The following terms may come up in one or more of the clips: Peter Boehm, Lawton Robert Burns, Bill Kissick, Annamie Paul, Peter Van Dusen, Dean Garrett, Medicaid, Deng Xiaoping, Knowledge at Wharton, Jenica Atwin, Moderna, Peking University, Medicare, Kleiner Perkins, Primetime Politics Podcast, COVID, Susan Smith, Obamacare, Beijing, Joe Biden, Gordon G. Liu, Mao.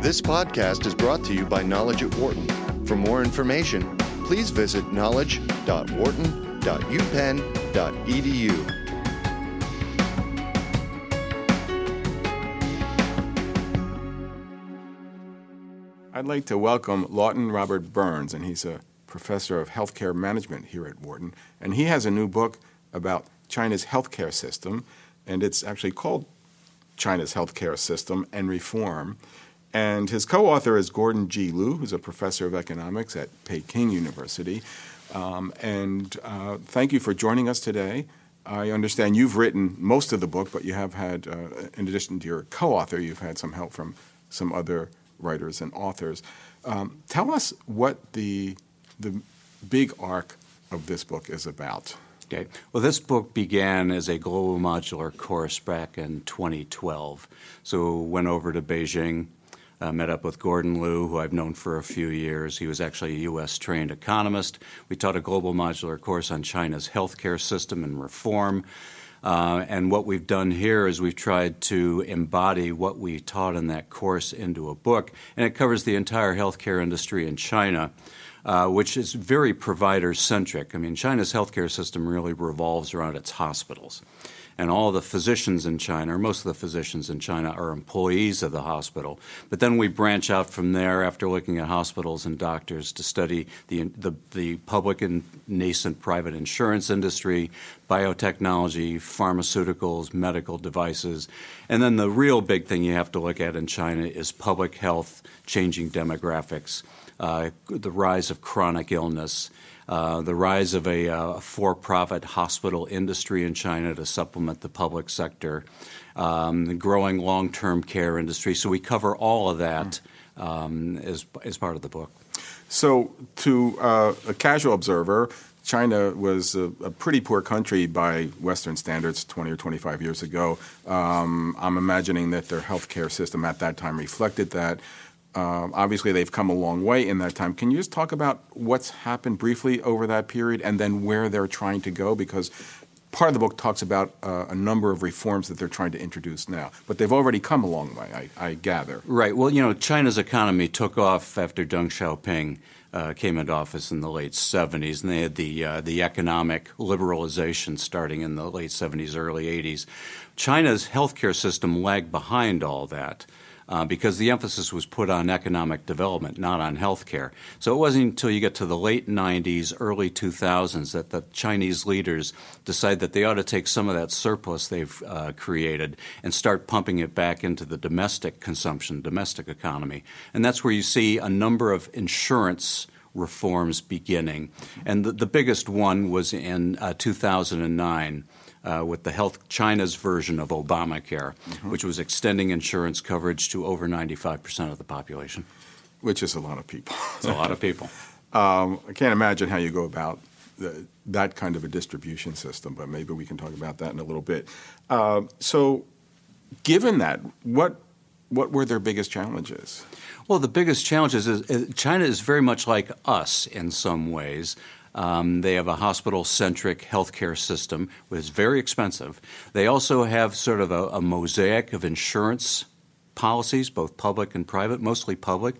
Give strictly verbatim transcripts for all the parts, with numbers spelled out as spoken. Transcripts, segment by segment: This podcast is brought to you by Knowledge at Wharton. For more information, please visit knowledge dot wharton dot u penn dot e d u. I'd like to welcome Lawton Robert Burns, and he's a professor of healthcare management here at Wharton. And he has a new book about China's healthcare system, and it's actually called China's Healthcare System and Reform. And his co-author is Gordon G. Liu, who's a professor of economics at Peking University. Um, and uh, thank you for joining us today. I understand you've written most of the book, but you have had, uh, in addition to your co-author, you've had some help from some other writers and authors. Um, tell us what the the big arc of this book is about. Okay. Well, this book began as a global modular course back in twenty twelve. So went over to Beijing, uh, met up with Gordon Liu, who I've known for a few years. He was actually a U S-trained economist. We taught a global modular course on China's healthcare system and reform. Uh, and what we've done here is we've tried to embody what we taught in that course into a book, and it covers the entire healthcare industry in China, uh, which is very provider-centric. I mean, China's healthcare system really revolves around its hospitals, and all the physicians in China, or most of the physicians in China, are employees of the hospital. But then we branch out from there after looking at hospitals and doctors to study the the, the public and nascent private insurance industry, biotechnology, pharmaceuticals, medical devices. And then the real big thing you have to look at in China is public health, changing demographics, uh, the rise of chronic illness, Uh, the rise of a uh, for-profit hospital industry in China to supplement the public sector, um, the growing long-term care industry. So we cover all of that um, as, as part of the book. So to uh, a casual observer, China was a, a pretty poor country by Western standards twenty or twenty-five years ago. Um, I'm imagining that their healthcare system at that time reflected that. Uh, obviously, they've come a long way in that time. Can you just talk about what's happened briefly over that period and then where they're trying to go? Because part of the book talks about uh, a number of reforms that they're trying to introduce now. But they've already come a long way, I, I gather. Right. Well, you know, China's economy took off after Deng Xiaoping uh, came into office in the late seventies. And they had the, uh, the economic liberalization starting in the late seventies, early eighties. China's healthcare system lagged behind all that. Uh, because the emphasis was put on economic development, not on health care. So it wasn't until you get to the late nineties, early two thousands that the Chinese leaders decide that they ought to take some of that surplus they've uh, created and start pumping it back into the domestic consumption, domestic economy. And that's where you see a number of insurance reforms beginning. And the, the biggest one was in uh, two thousand nine. Uh, with the health China's version of Obamacare, mm-hmm. which was extending insurance coverage to over ninety-five percent of the population. Which is a lot of people. It's a lot of people. Um, I can't imagine how you go about the, that kind of a distribution system, but maybe we can talk about that in a little bit. Uh, so given that, what what were their biggest challenges? Well, the biggest challenges is, is China is very much like us in some ways. Um, they have a hospital-centric healthcare system, which is very expensive. They also have sort of a, a mosaic of insurance policies, both public and private, mostly public.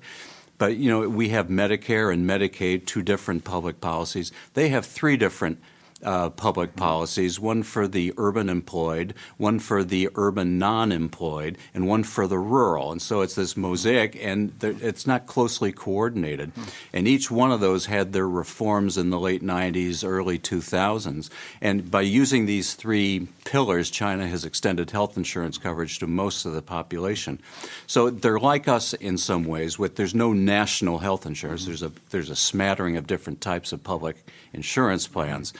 But, you know, we have Medicare and Medicaid, two different public policies. They have three different Uh, public policies, one for the urban employed, one for the urban non-employed, and one for the rural. And so it's this mosaic, and it's not closely coordinated. And each one of those had their reforms in the late nineties, early two thousands. And by using these three pillars, China has extended health insurance coverage to most of the population. So they're like us in some ways. With there's no national health insurance. There's a, there's a smattering of different types of public insurance plans.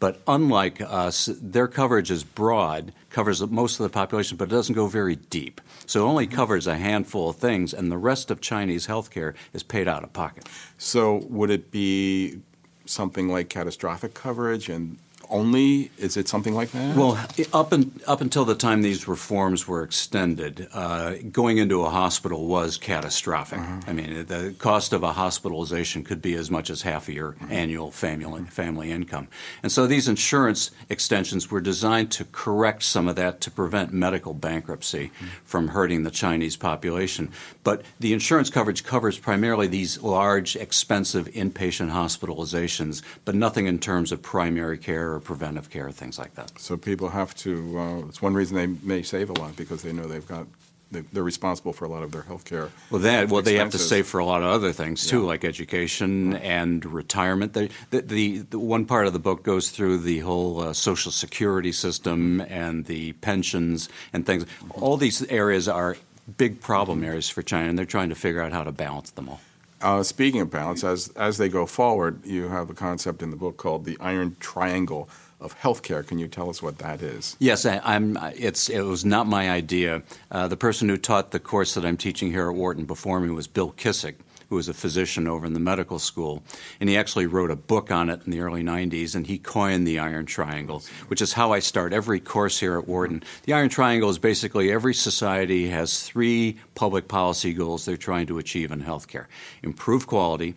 But unlike us, their coverage is broad, covers most of the population, but it doesn't go very deep. So it only covers a handful of things, and the rest of Chinese healthcare is paid out of pocket. So would it be something like catastrophic coverage and only? Is it something like that? Well, up and up until the time these reforms were extended, uh, going into a hospital was catastrophic. Mm-hmm. I mean, the cost of a hospitalization could be as much as half of your mm-hmm. annual family family income. And so these insurance extensions were designed to correct some of that to prevent medical bankruptcy mm-hmm. from hurting the Chinese population. But the insurance coverage covers primarily these large, expensive inpatient hospitalizations, but nothing in terms of primary care or preventive care, things like that. So people have to uh, – it's one reason they may save a lot, because they know they've got – they're responsible for a lot of their health care. Well, that, well they have to save for a lot of other things too, yeah. like education and retirement. They, the, the, the one part of the book goes through the whole uh, Social Security system and the pensions and things. Mm-hmm. All these areas are big problem areas for China, and they're trying to figure out how to balance them all. Uh, speaking of balance, as as they go forward, you have a concept in the book called the Iron Triangle of healthcare. Can you tell us what that is? Yes, I, I'm. It's it was not my idea. Uh, the person who taught the course that I'm teaching here at Wharton before me was Bill Kissick, who was a physician over in the medical school, and he actually wrote a book on it in the early nineties, and he coined the Iron Triangle, which is how I start every course here at Wharton. The Iron Triangle is basically every society has three public policy goals they're trying to achieve in healthcare: improve quality,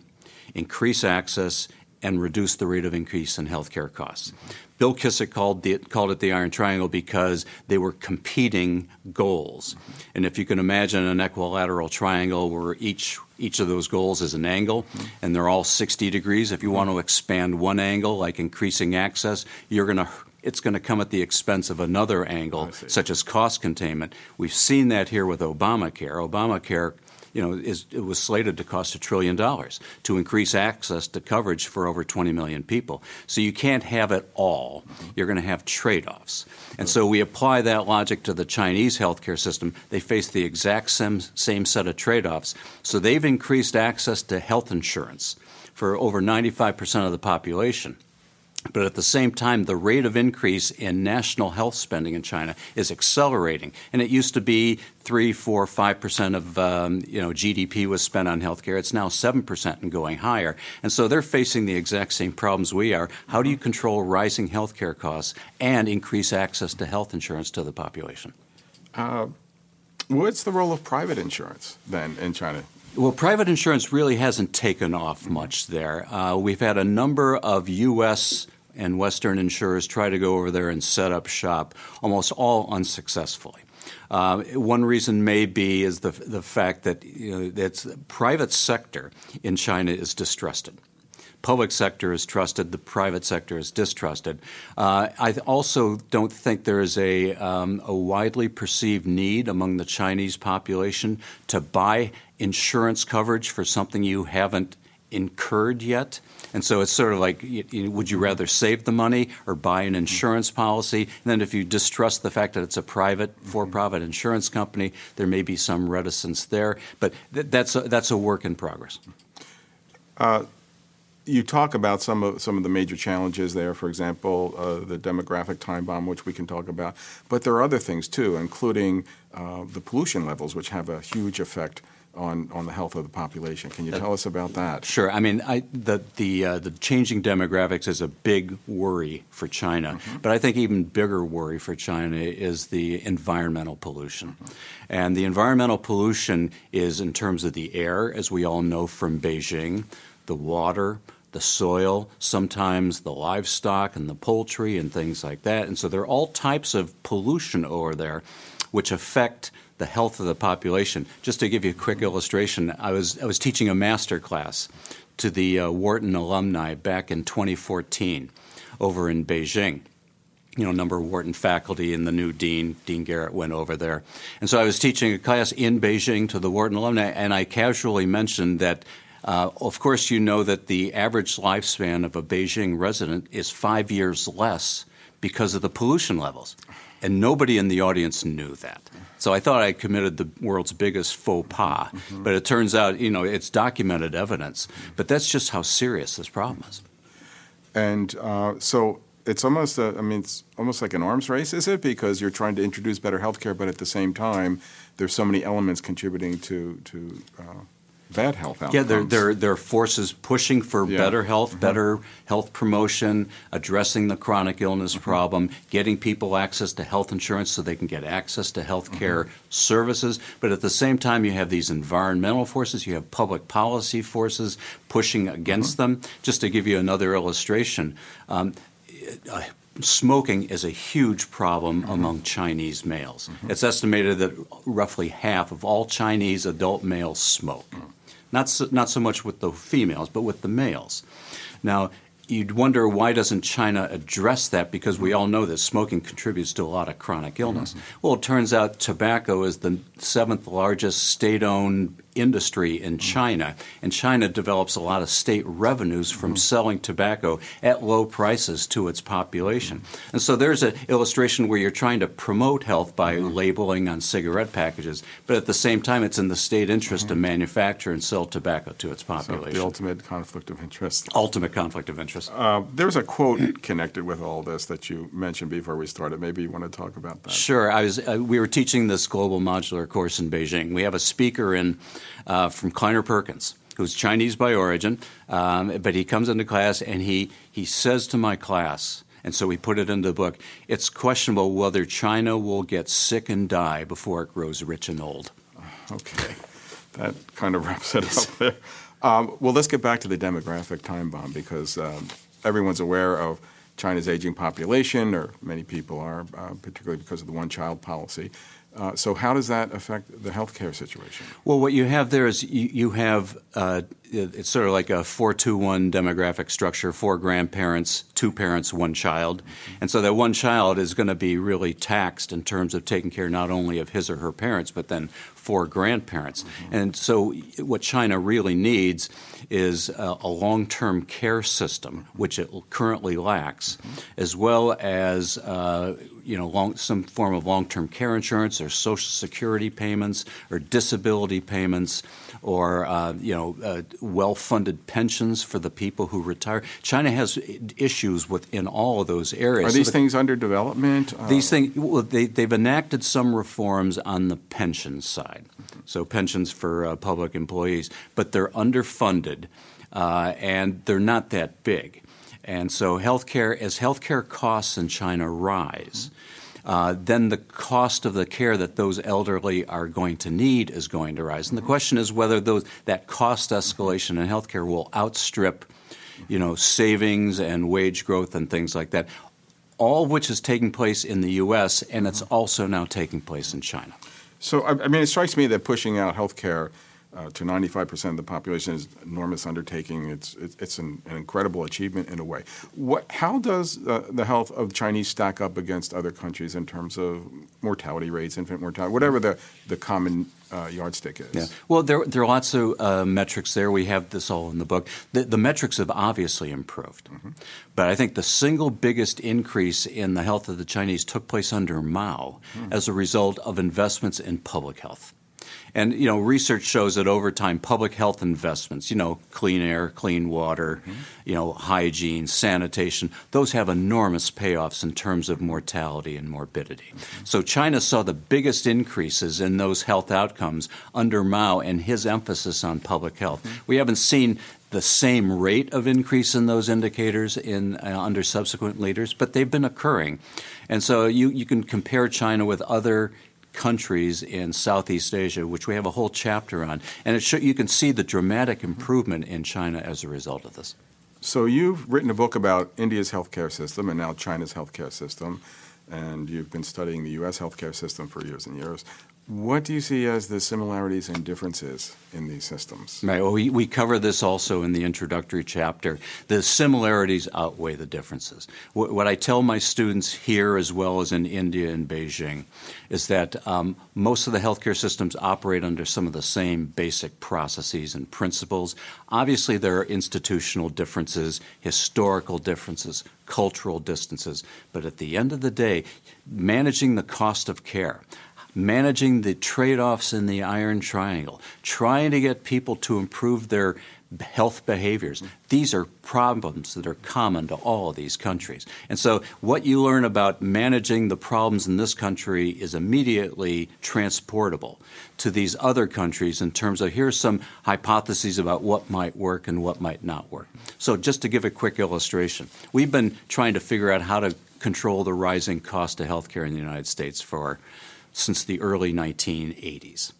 increase access, and reduce the rate of increase in healthcare costs. Bill Kissick called, the, called it the Iron Triangle because they were competing goals. And if you can imagine an equilateral triangle where each each of those goals is an angle, and they're all sixty degrees, if you want to expand one angle, like increasing access, you're going to it's going to come at the expense of another angle, such as cost containment. We've seen that here with Obamacare. Obamacare You know, is, it was slated to cost a trillion dollars to increase access to coverage for over twenty million people. So you can't have it all. You're going to have trade-offs. And so we apply that logic to the Chinese healthcare system. They face the exact same, same set of trade-offs. So they've increased access to health insurance for over ninety-five percent of the population. But at the same time, the rate of increase in national health spending in China is accelerating. And it used to be three, four, five percent of um, you know, G D P was spent on healthcare. It's now seven percent and going higher. And so they're facing the exact same problems we are. How do you control rising healthcare costs and increase access to health insurance to the population? Uh, what's the role of private insurance then in China? Well, private insurance really hasn't taken off much there. Uh, we've had a number of U S and Western insurers try to go over there and set up shop, almost all unsuccessfully. Uh, one reason may be is the the fact that you know, that's the private sector in China is distrusted. Public sector is trusted. The private sector is distrusted. Uh, I also don't think there is a um, a widely perceived need among the Chinese population to buy insurance coverage for something you haven't incurred yet. And so it's sort of like, you, you, would you rather save the money or buy an insurance policy? And then if you distrust the fact that it's a private, for-profit insurance company, there may be some reticence there. But th- that's, a, that's a work in progress. Uh, You talk about some of some of the major challenges there, for example, uh, the demographic time bomb, which we can talk about. But there are other things, too, including uh, the pollution levels, which have a huge effect on, on the health of the population. Can you tell us about that? Sure. I mean, I, the the, uh, the changing demographics is a big worry for China. Mm-hmm. But I think even bigger worry for China is the environmental pollution. Mm-hmm. And the environmental pollution is in terms of the air, as we all know from Beijing, the water, the soil, sometimes the livestock and the poultry and things like that. And so there are all types of pollution over there which affect the health of the population. Just to give you a quick illustration, I was I was teaching a master class to the uh, Wharton alumni back in twenty fourteen over in Beijing. You know, a number of Wharton faculty and the new dean, Dean Garrett, went over there. And so I was teaching a class in Beijing to the Wharton alumni, and I casually mentioned that Uh, of course, you know that the average lifespan of a Beijing resident is five years less because of the pollution levels. And nobody in the audience knew that. So I thought I committed the world's biggest faux pas. Mm-hmm. But it turns out, you know, it's documented evidence. But that's just how serious this problem is. And uh, so it's almost a, I mean, it's almost like an arms race, is it? Because you're trying to introduce better health care, but at the same time, there's so many elements contributing to, to – uh, bad health outcomes. Yeah, there, there, there are forces pushing for yeah. better health, mm-hmm. better health promotion, addressing the chronic illness mm-hmm. problem, getting people access to health insurance so they can get access to health care mm-hmm. services. But at the same time, you have these environmental forces, you have public policy forces pushing against mm-hmm. them. Just to give you another illustration, um, uh, smoking is a huge problem mm-hmm. among Chinese males. Mm-hmm. It's estimated that roughly half of all Chinese adult males smoke. Mm-hmm. Not so, not so much with the females, but with the males. Now, you'd wonder why doesn't China address that, because we all know that smoking contributes to a lot of chronic illness. Mm-hmm. Well, it turns out tobacco is the seventh largest state-owned industry in mm-hmm. China, and China develops a lot of state revenues from mm-hmm. selling tobacco at low prices to its population. Mm-hmm. And so there's an illustration where you're trying to promote health by mm-hmm. labeling on cigarette packages, but at the same time it's in the state interest mm-hmm. to manufacture and sell tobacco to its population. So the ultimate conflict of interest. Ultimate conflict of interest. Uh, there's a quote connected with all this that you mentioned before we started. Maybe you want to talk about that. Sure. I was. Uh, we were teaching this global modular course in Beijing. We have a speaker in uh, from Kleiner Perkins, who's Chinese by origin, um, but he comes into class and he he says to my class, and so we put it in the book, it's questionable whether China will get sick and die before it grows rich and old. Okay. That kind of wraps it up there. Um, well, let's get back to the demographic time bomb, because um, everyone's aware of China's aging population, or many people are, uh, particularly because of the one-child policy. Uh, so how does that affect the healthcare situation? Well, what you have there is you, you have uh, – it's sort of like a four two one demographic structure, four grandparents, two parents, one child. Mm-hmm. And so that one child is going to be really taxed in terms of taking care not only of his or her parents but then four grandparents. Mm-hmm. And so what China really needs is a, a long-term care system, which it currently lacks, mm-hmm. as well as uh, you know, long, some form of long-term care insurance or Social Security payments or disability payments or uh, you know, uh, well-funded pensions for the people who retire. China has issues within all of those areas. Are these so the, things under development? Uh, these things well, – they, they've enacted some reforms on the pensions side. So pensions for uh, public employees, but they're underfunded uh, and they're not that big. And so healthcare, as healthcare costs in China rise, uh, then the cost of the care that those elderly are going to need is going to rise. And the question is whether those that cost escalation in healthcare will outstrip, you know, savings and wage growth and things like that, all of which is taking place in the U S and it's also now taking place in China. So, I mean, it strikes me that pushing out health care uh, to ninety-five percent of the population is an enormous undertaking. It's it's an, an incredible achievement in a way. What, how does uh, the health of the Chinese stack up against other countries in terms of mortality rates, infant mortality, whatever the, the common uh, yardstick is? Yeah. Well, there, there are lots of uh, metrics there. We have this all in the book. The, the metrics have obviously improved. Mm-hmm. But I think the single biggest increase in the health of the Chinese took place under Mao mm-hmm. as a result of investments in public health. And, you know, research shows that over time, public health investments, you know, clean air, clean water, mm-hmm. you know, hygiene, sanitation, those have enormous payoffs in terms of mortality and morbidity. Mm-hmm. So China saw the biggest increases in those health outcomes under Mao and his emphasis on public health. Mm-hmm. We haven't seen the same rate of increase in those indicators in uh, under subsequent leaders, but they've been occurring. And so you, you can compare China with other countries in Southeast Asia, which we have a whole chapter on. And it should, you can see the dramatic improvement in China as a result of this. So you've written a book about India's healthcare system and now China's healthcare system, and you've been studying the U S healthcare system for years and years. What do you see as the similarities and differences in these systems? Right. Well, we, we cover this also in the introductory chapter. The similarities outweigh the differences. What, what I tell my students here as well as in India and Beijing is that um, most of the healthcare systems operate under some of the same basic processes and principles. Obviously, there are institutional differences, historical differences, cultural distances. But at the end of the day, managing the cost of care, managing the trade-offs in the iron triangle, trying to get people to improve their health behaviors. These are problems that are common to all of these countries. And so what you learn about managing the problems in this country is immediately transportable to these other countries in terms of here's some hypotheses about what might work and what might not work. So just to give a quick illustration, we've been trying to figure out how to control the rising cost of healthcare in the United States for since the early nineteen eighties.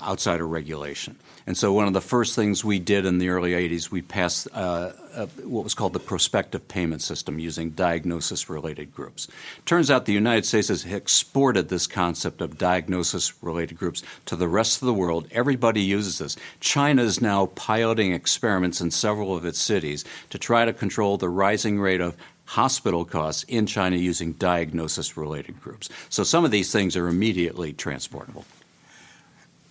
Outside of regulation. And so one of the first things we did in the early eighties, we passed uh, uh, what was called the prospective payment system using diagnosis-related groups. Turns out the United States has exported this concept of diagnosis-related groups to the rest of the world. Everybody uses this. China is now piloting experiments in several of its cities to try to control the rising rate of hospital costs in China using diagnosis-related groups. So some of these things are immediately transportable.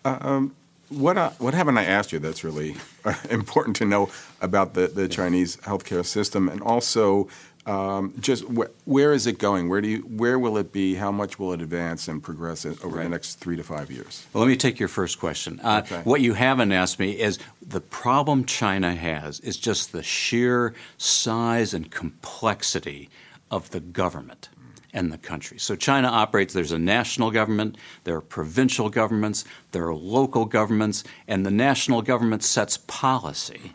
Uh, um, what uh, what haven't I asked you that's really uh, important to know about the, the Chinese healthcare system, and also um, just wh- where is it going? Where do you where will it be? How much will it advance and progress over right. the next three to five years? Well, let me take your first question. Uh, okay. What you haven't asked me is the problem China has is just the sheer size and complexity of the government and the country. So China operates, there's a national government, there are provincial governments, there are local governments, and the national government sets policy.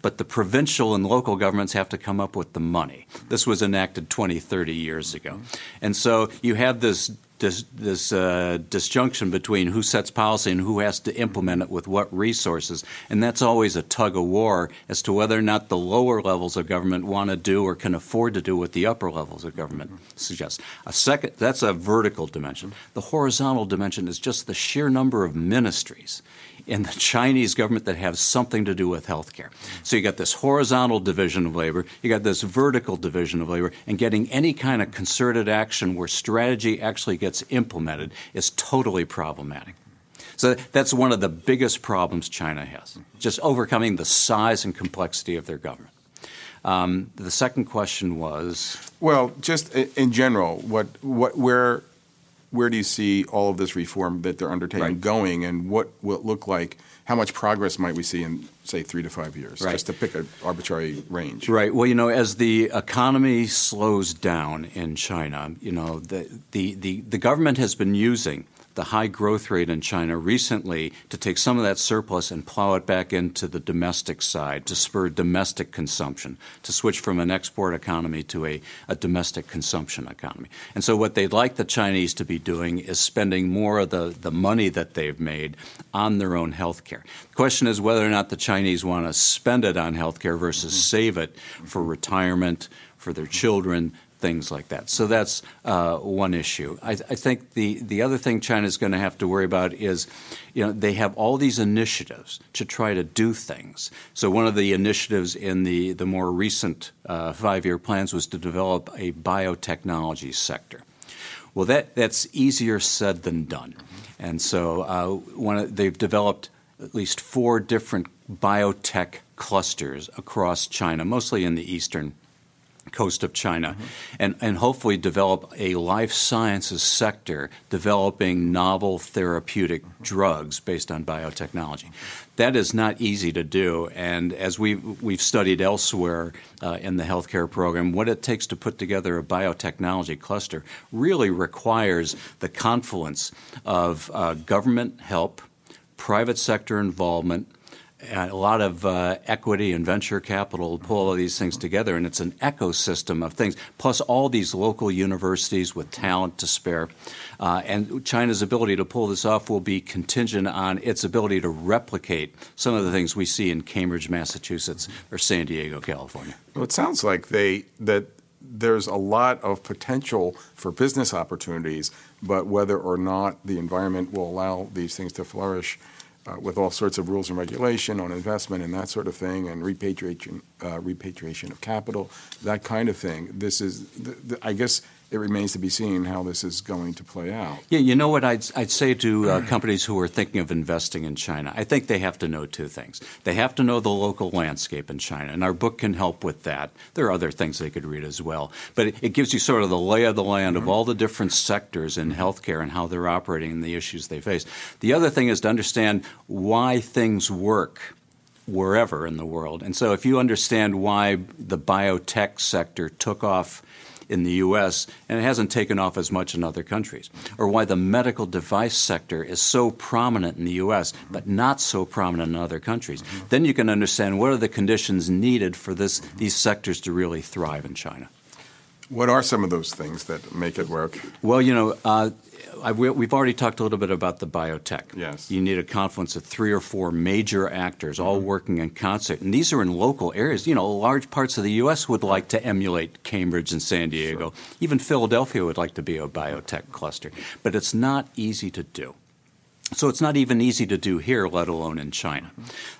But the provincial and local governments have to come up with the money. This was enacted twenty, thirty years ago. And so you have this this, this uh, disjunction between who sets policy and who has to implement it with what resources. And that's always a tug of war as to whether or not the lower levels of government want to do or can afford to do what the upper levels of government suggest. A second, that's a vertical dimension. The horizontal dimension is just the sheer number of ministries in the Chinese government that have something to do with healthcare. So you got this horizontal division of labor, you got this vertical division of labor, and getting any kind of concerted action where strategy actually gets implemented is totally problematic. So that's one of the biggest problems China has, just overcoming the size and complexity of their government. Um, the second question was? Well, just in general, what, what, where... Where do you see all of this reform that they're undertaking right. going, and what will it look like? How much progress might we see in, say, three to five years, right. just to pick an arbitrary range? Right. Well, you know, as the economy slows down in China, you know, the the, the, the government has been using the high growth rate in China recently to take some of that surplus and plow it back into the domestic side to spur domestic consumption, to switch from an export economy to a, a domestic consumption economy. And so what they'd like the Chinese to be doing is spending more of the, the money that they've made on their own health care. The question is whether or not the Chinese want to spend it on health care versus mm-hmm. save it for retirement, for their children, things like that. So that's uh, one issue. I, th- I think the, the other thing China's going to have to worry about is, you know, they have all these initiatives to try to do things. So one of the initiatives in the, the more recent uh, five-year plans was to develop a biotechnology sector. Well, that, that's easier said than done. And so uh, one of, they've developed at least four different biotech clusters across China, mostly in the eastern coast of China, mm-hmm. and, and hopefully develop a life sciences sector developing novel therapeutic mm-hmm. drugs based on biotechnology. That is not easy to do, and as we've, we've studied elsewhere uh, in the healthcare program, what it takes to put together a biotechnology cluster really requires the confluence of uh, government help, private sector involvement, a lot of uh, equity and venture capital pull all these things together, and it's an ecosystem of things, plus all these local universities with talent to spare. Uh, and China's ability to pull this off will be contingent on its ability to replicate some of the things we see in Cambridge, Massachusetts, or San Diego, California. Well, it sounds like they that there's a lot of potential for business opportunities, but whether or not the environment will allow these things to flourish Uh, with all sorts of rules and regulation on investment and that sort of thing, and repatriation, uh, repatriation of capital, that kind of thing. This is, th- th- I guess, it remains to be seen how this is going to play out. Yeah, you know what I'd I'd say to uh, companies who are thinking of investing in China? I think they have to know two things. They have to know the local landscape in China, and our book can help with that. There are other things they could read as well. But it, it gives you sort of the lay of the land of all the different sectors in healthcare and how they're operating and the issues they face. The other thing is to understand why things work wherever in the world. And so if you understand why the biotech sector took off in the U S, and it hasn't taken off as much in other countries, or why the medical device sector is so prominent in the U S but not so prominent in other countries, then you can understand what are the conditions needed for this these sectors to really thrive in China. What are some of those things that make it work? Well, you know, uh, I, we, we've already talked a little bit about the biotech. Yes. You need a confluence of three or four major actors all working in concert. And these are in local areas. You know, large parts of the U S would like to emulate Cambridge and San Diego. Sure. Even Philadelphia would like to be a biotech cluster. But it's not easy to do. So it's not even easy to do here, let alone in China.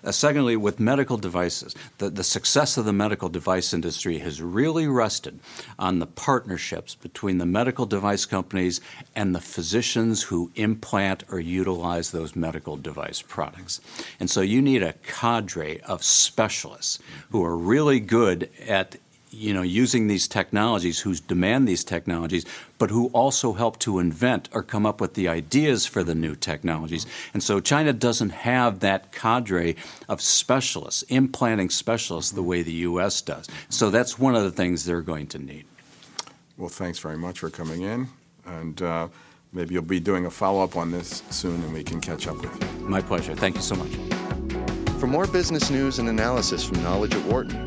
Uh, secondly, with medical devices, the, the success of the medical device industry has really rested on the partnerships between the medical device companies and the physicians who implant or utilize those medical device products. And so you need a cadre of specialists who are really good at you know, using these technologies, who demand these technologies, but who also help to invent or come up with the ideas for the new technologies. And so China doesn't have that cadre of specialists, implanting specialists, the way the U S does. So that's one of the things they're going to need. Well, thanks very much for coming in. And uh, maybe you'll be doing a follow-up on this soon and we can catch up with you. My pleasure. Thank you so much. For more business news and analysis from Knowledge at Wharton,